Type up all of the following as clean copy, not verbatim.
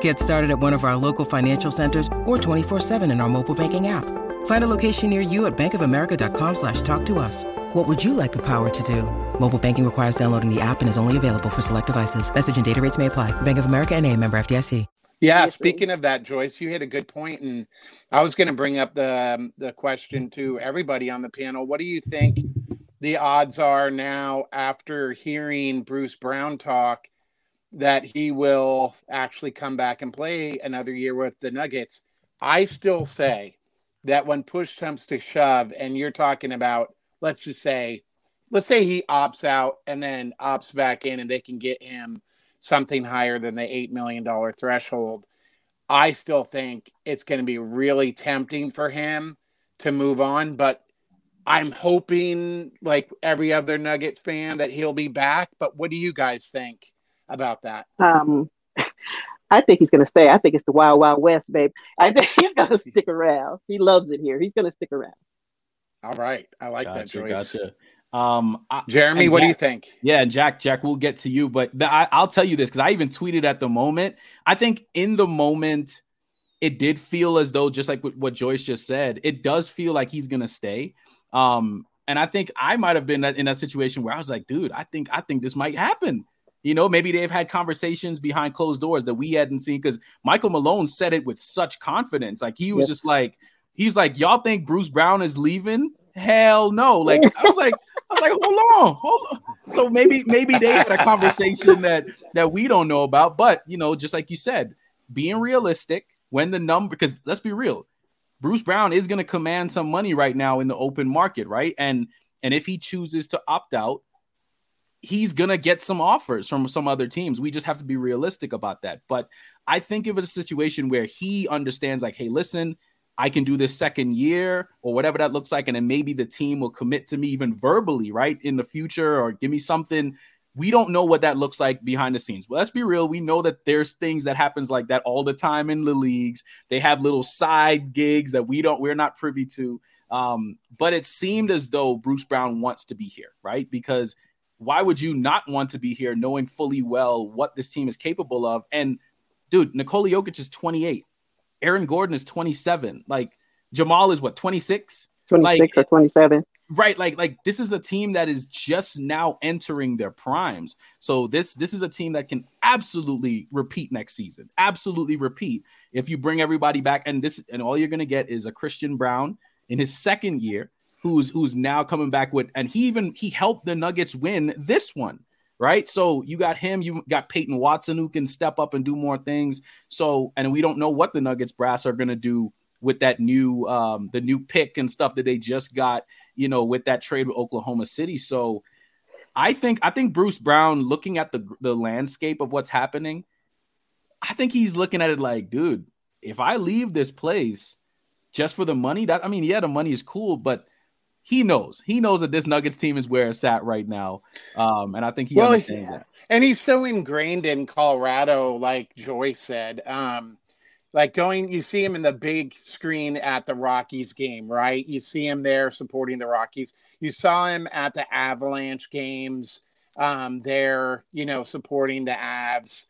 Get started at one of our local financial centers or 24/7 in our mobile banking app. Find a location near you at bankofamerica.com/talktous. What would you like the power to do? Mobile banking requires downloading the app and is only available for select devices. Message and data rates may apply. Bank of America N.A., member FDIC. Yeah, speaking of that, Joyce, you hit a good point, and I was going to bring up the question to everybody on the panel. What do you think the odds are now after hearing Bruce Brown talk that he will actually come back and play another year with the Nuggets? I still say that when push comes to shove, and you're talking about, let's say he opts out and then opts back in and they can get him something higher than the $8 million threshold, I still think it's going to be really tempting for him to move on. But I'm hoping, like every other Nuggets fan, that he'll be back. But what do you guys think about that? I think he's going to stay. I think it's the Wild Wild West, babe. I think he's going to stick around. He loves it here. He's going to stick around. All right. I like that, Joyce. Gotcha. Jeremy, what do you think? Yeah, Jack, we'll get to you. But I'll tell you this, because I even tweeted at the moment. I think in the moment, it did feel as though, just like what Joyce just said, it does feel like he's going to stay. And I think I might have been in that situation where I was like, dude, I think this might happen. You know, maybe they've had conversations behind closed doors that we hadn't seen, because Michael Malone said it with such confidence. Like, he was just like, he's like, y'all think Bruce Brown is leaving? Hell no. Like, I was like, hold on. So maybe they had a conversation that we don't know about. But, you know, just like you said, being realistic when the number, because let's be real, Bruce Brown is going to command some money right now in the open market. Right. And if he chooses to opt out, he's going to get some offers from some other teams. We just have to be realistic about that. But I think it was a situation where he understands, like, hey, listen, I can do this second year or whatever that looks like. And then maybe the team will commit to me even verbally, right, in the future, or give me something. We don't know what that looks like behind the scenes. Well, let's be real. We know that there's things that happens like that all the time in the leagues. They have little side gigs that we're not privy to. But it seemed as though Bruce Brown wants to be here, right? Because why would you not want to be here knowing fully well what this team is capable of? And, dude, Nikola Jokic is 28. Aaron Gordon is 27. Like, Jamal is, 26? 26 or 27. Right. Like, this is a team that is just now entering their primes. So this is a team that can absolutely repeat next season. Absolutely repeat if you bring everybody back. And all you're going to get is a Christian Braun in his second year, who's now coming back with, and he helped the Nuggets win this one, right? So you got him, you got Peyton Watson, who can step up and do more things. So, and we don't know what the Nuggets brass are going to do with that new, the new pick and stuff that they just got, you know, with that trade with Oklahoma City. So I think Bruce Brown, looking at the landscape of what's happening, I think he's looking at it like, dude, if I leave this place just for the money, the money is cool, but he knows that this Nuggets team is where it's at right now. And I think he understands that. And he's so ingrained in Colorado, like Joyce said, you see him in the big screen at the Rockies game, right? You see him there supporting the Rockies. You saw him at the Avalanche games, there, you know, supporting the Avs.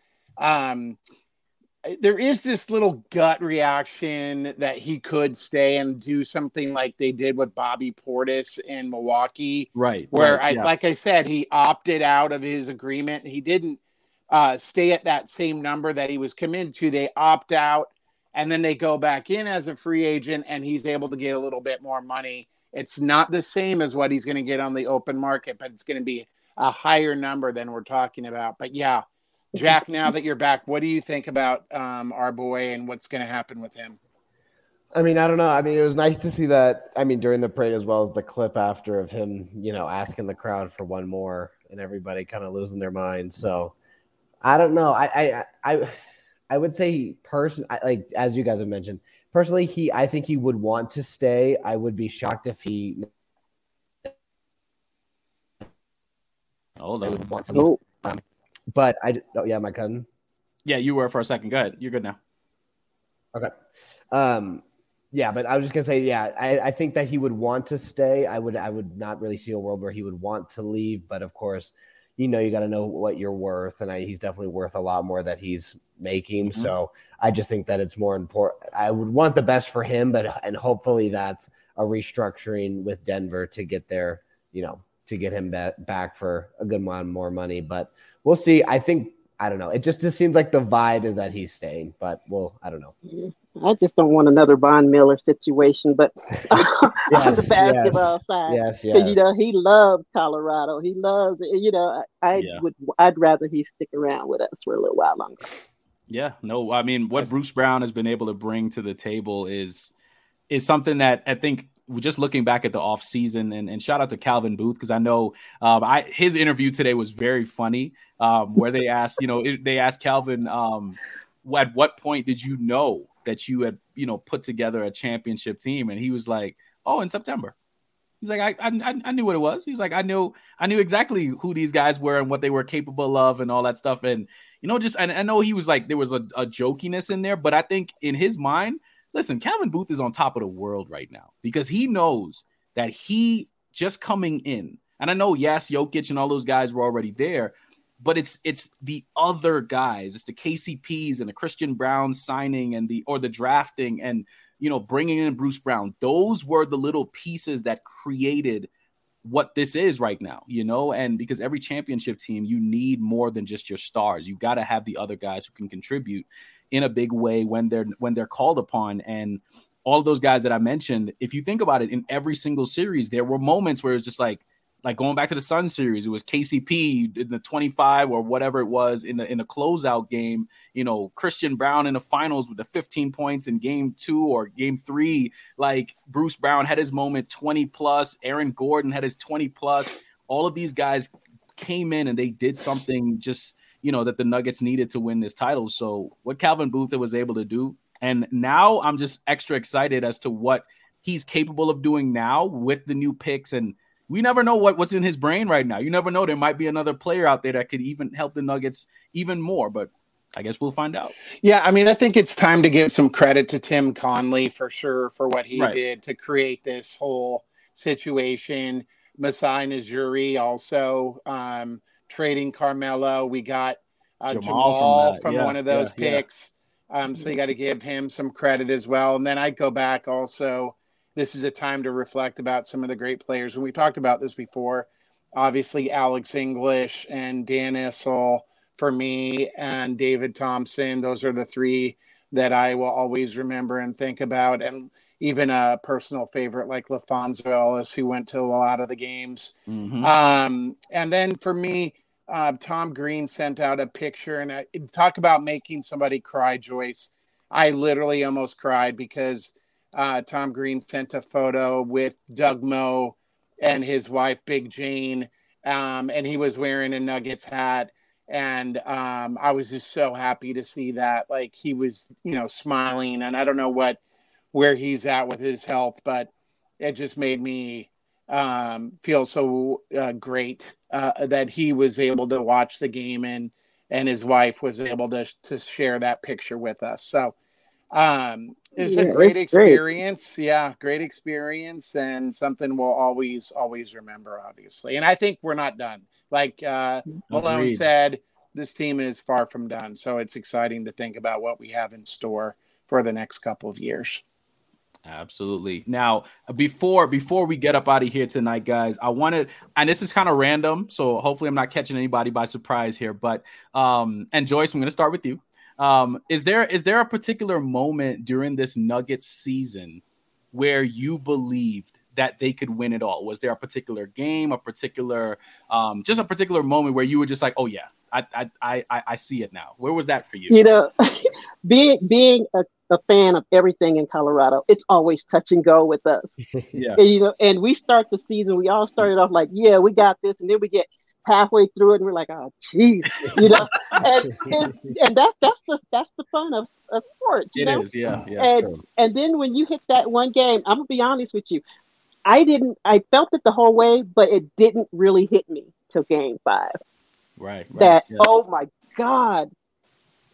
There is this little gut reaction that he could stay and do something like they did with Bobby Portis in Milwaukee. Right. Where, right, like I said, he opted out of his agreement. He didn't stay at that same number that he was committed to. They opt out, and then they go back in as a free agent, and he's able to get a little bit more money. It's not the same as what he's going to get on the open market, but it's going to be a higher number than we're talking about. But, yeah. Jack, now that you're back, what do you think about our boy and what's going to happen with him? I mean, I don't know. I mean, it was nice to see that. I mean, during the parade, as well as the clip after of him, you know, asking the crowd for one more and everybody kind of losing their mind. So I don't know. I I would say like as you guys have mentioned, personally, I think he would want to stay. I would be shocked if he would want to move. But my cousin. Yeah, you were for a second. Go ahead. You're good now. Okay. Yeah, but I was just gonna say, I think that he would want to stay. I would not really see a world where he would want to leave, but of course, you got to know what you're worth, and he's definitely worth a lot more that he's making. Mm-hmm. So I just think that it's more important. I would want the best for him, and hopefully that's a restructuring with Denver to get there, to get him back for a good amount more money. But we'll see. I think, I don't know. It just seems like the vibe is that he's staying, but I don't know. I just don't want another Von Miller situation, but on the basketball side, because he loves Colorado. He loves, I'd rather he stick around with us for a little while longer. Yeah, no, I mean, what Bruce Brown has been able to bring to the table is something that I think, just looking back at the offseason, and shout out to Calvin Booth, because I know his interview today was very funny, where they asked, they asked Calvin, at what point did you know that you had, put together a championship team? And he was like, oh, in September. He's like, I knew what it was. He was like, I knew exactly who these guys were and what they were capable of and all that stuff. And, and I know he was like, there was a jokiness in there, but I think in his mind, listen, Calvin Booth is on top of the world right now because he knows that he just coming in. And I know, yes, Jokic and all those guys were already there, but it's the other guys. It's the KCPs and the Christian Braun signing or the drafting and, bringing in Bruce Brown. Those were the little pieces that created what this is right now, and because every championship team, you need more than just your stars. You got to have the other guys who can contribute in a big way when they're called upon. And all of those guys that I mentioned, if you think about it, in every single series, there were moments where it's just like going back to the Sun series, it was KCP in the 25 or whatever it was in the closeout game, Christian Braun in the finals with the 15 points in game 2 or game 3, like Bruce Brown had his moment 20 plus, Aaron Gordon had his 20 plus. All of these guys came in and they did something just, that the Nuggets needed to win this title. So what Calvin Booth was able to do, and now I'm just extra excited as to what he's capable of doing now with the new picks, and we never know what's in his brain right now. You never know. There might be another player out there that could even help the Nuggets even more, but I guess we'll find out. Yeah, I mean, I think it's time to give some credit to Tim Conley for sure for what he did to create this whole situation. Masai Nizuri also trading Carmelo. We got Jamal from one of those picks. Yeah. So you got to give him some credit as well. And then I go back also. This is a time to reflect about some of the great players. And we talked about this before, obviously Alex English and Dan Issel for me and David Thompson. Those are the three that I will always remember and think about. And even a personal favorite like LaFonso Ellis, who went to a lot of the games. Mm-hmm. And then for me, Tom Green sent out a picture, and talk about making somebody cry, Joyce. I literally almost cried because Tom Green sent a photo with Doug Moe and his wife, Big Jane, and he was wearing a Nuggets hat. And I was just so happy to see that. Like, he was, smiling, and I don't know where he's at with his health, but it just made me feel so great that he was able to watch the game and his wife was able to share that picture with us. So, it's a great experience. Great. Yeah, great experience, and something we'll always remember, obviously. And I think we're not done. Like Malone said, this team is far from done. So it's exciting to think about what we have in store for the next couple of years. Absolutely. Now, before we get up out of here tonight, guys, I wanted, and this is kind of random, so hopefully I'm not catching anybody by surprise here, but and Joyce, I'm going to start with you. Is there a particular moment during this Nuggets season where you believed that they could win it all? Was there a particular game, a particular moment where you were just like, oh yeah, I see it now? Where was that for you? Being a fan of everything in Colorado, it's always touch and go with us. Yeah. And we all started off like, yeah, we got this. And then we get halfway through it and we're like, oh, geez, you know, and that's the fun of sports, you know? It is, yeah. And then when you hit that one game, I'm gonna be honest with you, I felt it the whole way, but it didn't really hit me till game 5. Right. Oh my God,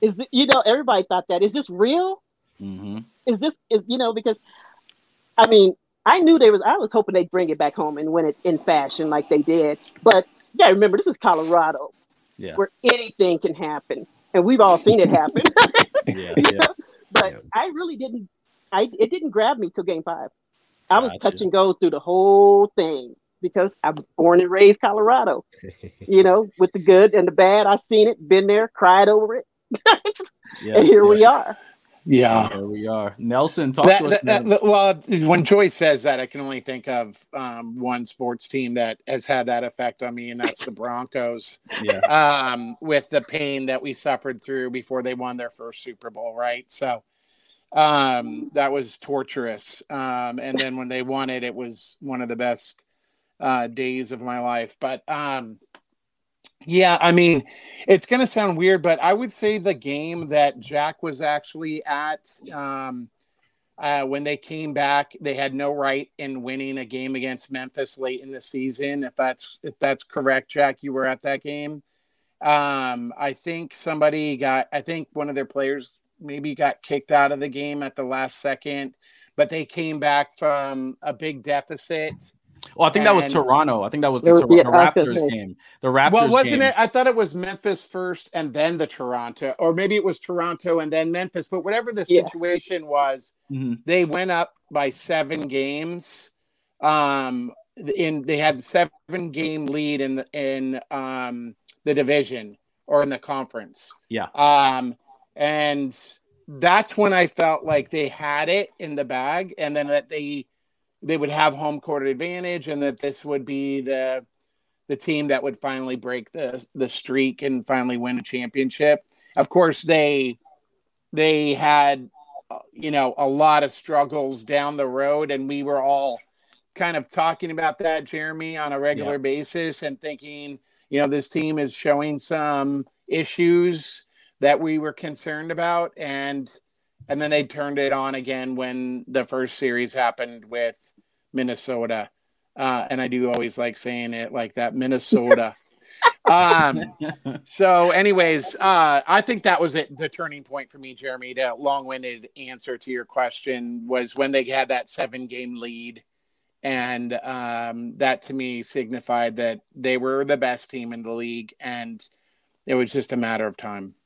everybody thought that, is this real? Mm-hmm. Because I mean, I was hoping they'd bring it back home and win it in fashion like they did. But yeah, remember, this is Colorado, where anything can happen, and we've all seen it happen. But I really didn't. It didn't grab me till game 5. I was touch and go through the whole thing because I was born and raised Colorado. With the good and the bad, I've seen it, been there, cried over it, and here we are. Yeah, there we are. Nelson, talk to us. When Joyce says that, I can only think of one sports team that has had that effect on me, and that's the Broncos. With the pain that we suffered through before they won their first Super Bowl, right? So that was torturous. And then when they won it, it was one of the best days of my life. But yeah, I mean, it's going to sound weird, but I would say the game that Jack was actually at when they came back, they had no right in winning a game against Memphis late in the season. If that's correct, Jack, you were at that game. I think one of their players maybe got kicked out of the game at the last second, but they came back from a big deficit. Well, I think that was Toronto. I think that was the Toronto Raptors game. The Raptors. Well, wasn't it? I thought it was Memphis first and then the Toronto, or maybe it was Toronto and then Memphis. But whatever the situation was, they went up by 7 games. They had a 7-game lead in the division or in the conference. Yeah. And that's when I felt like they had it in the bag, and then that they would have home court advantage, and that this would be the team that would finally break the streak and finally win a championship. Of course, they had, a lot of struggles down the road, and we were all kind of talking about that, Jeremy, on a regular basis, and thinking, this team is showing some issues that we were concerned about, and then they turned it on again when the first series happened with Minnesota. And I do always like saying it like that, Minnesota. So anyways, I think that was it. The turning point for me, Jeremy, the long-winded answer to your question was when they had that 7-game lead. And that to me signified that they were the best team in the league, and it was just a matter of time.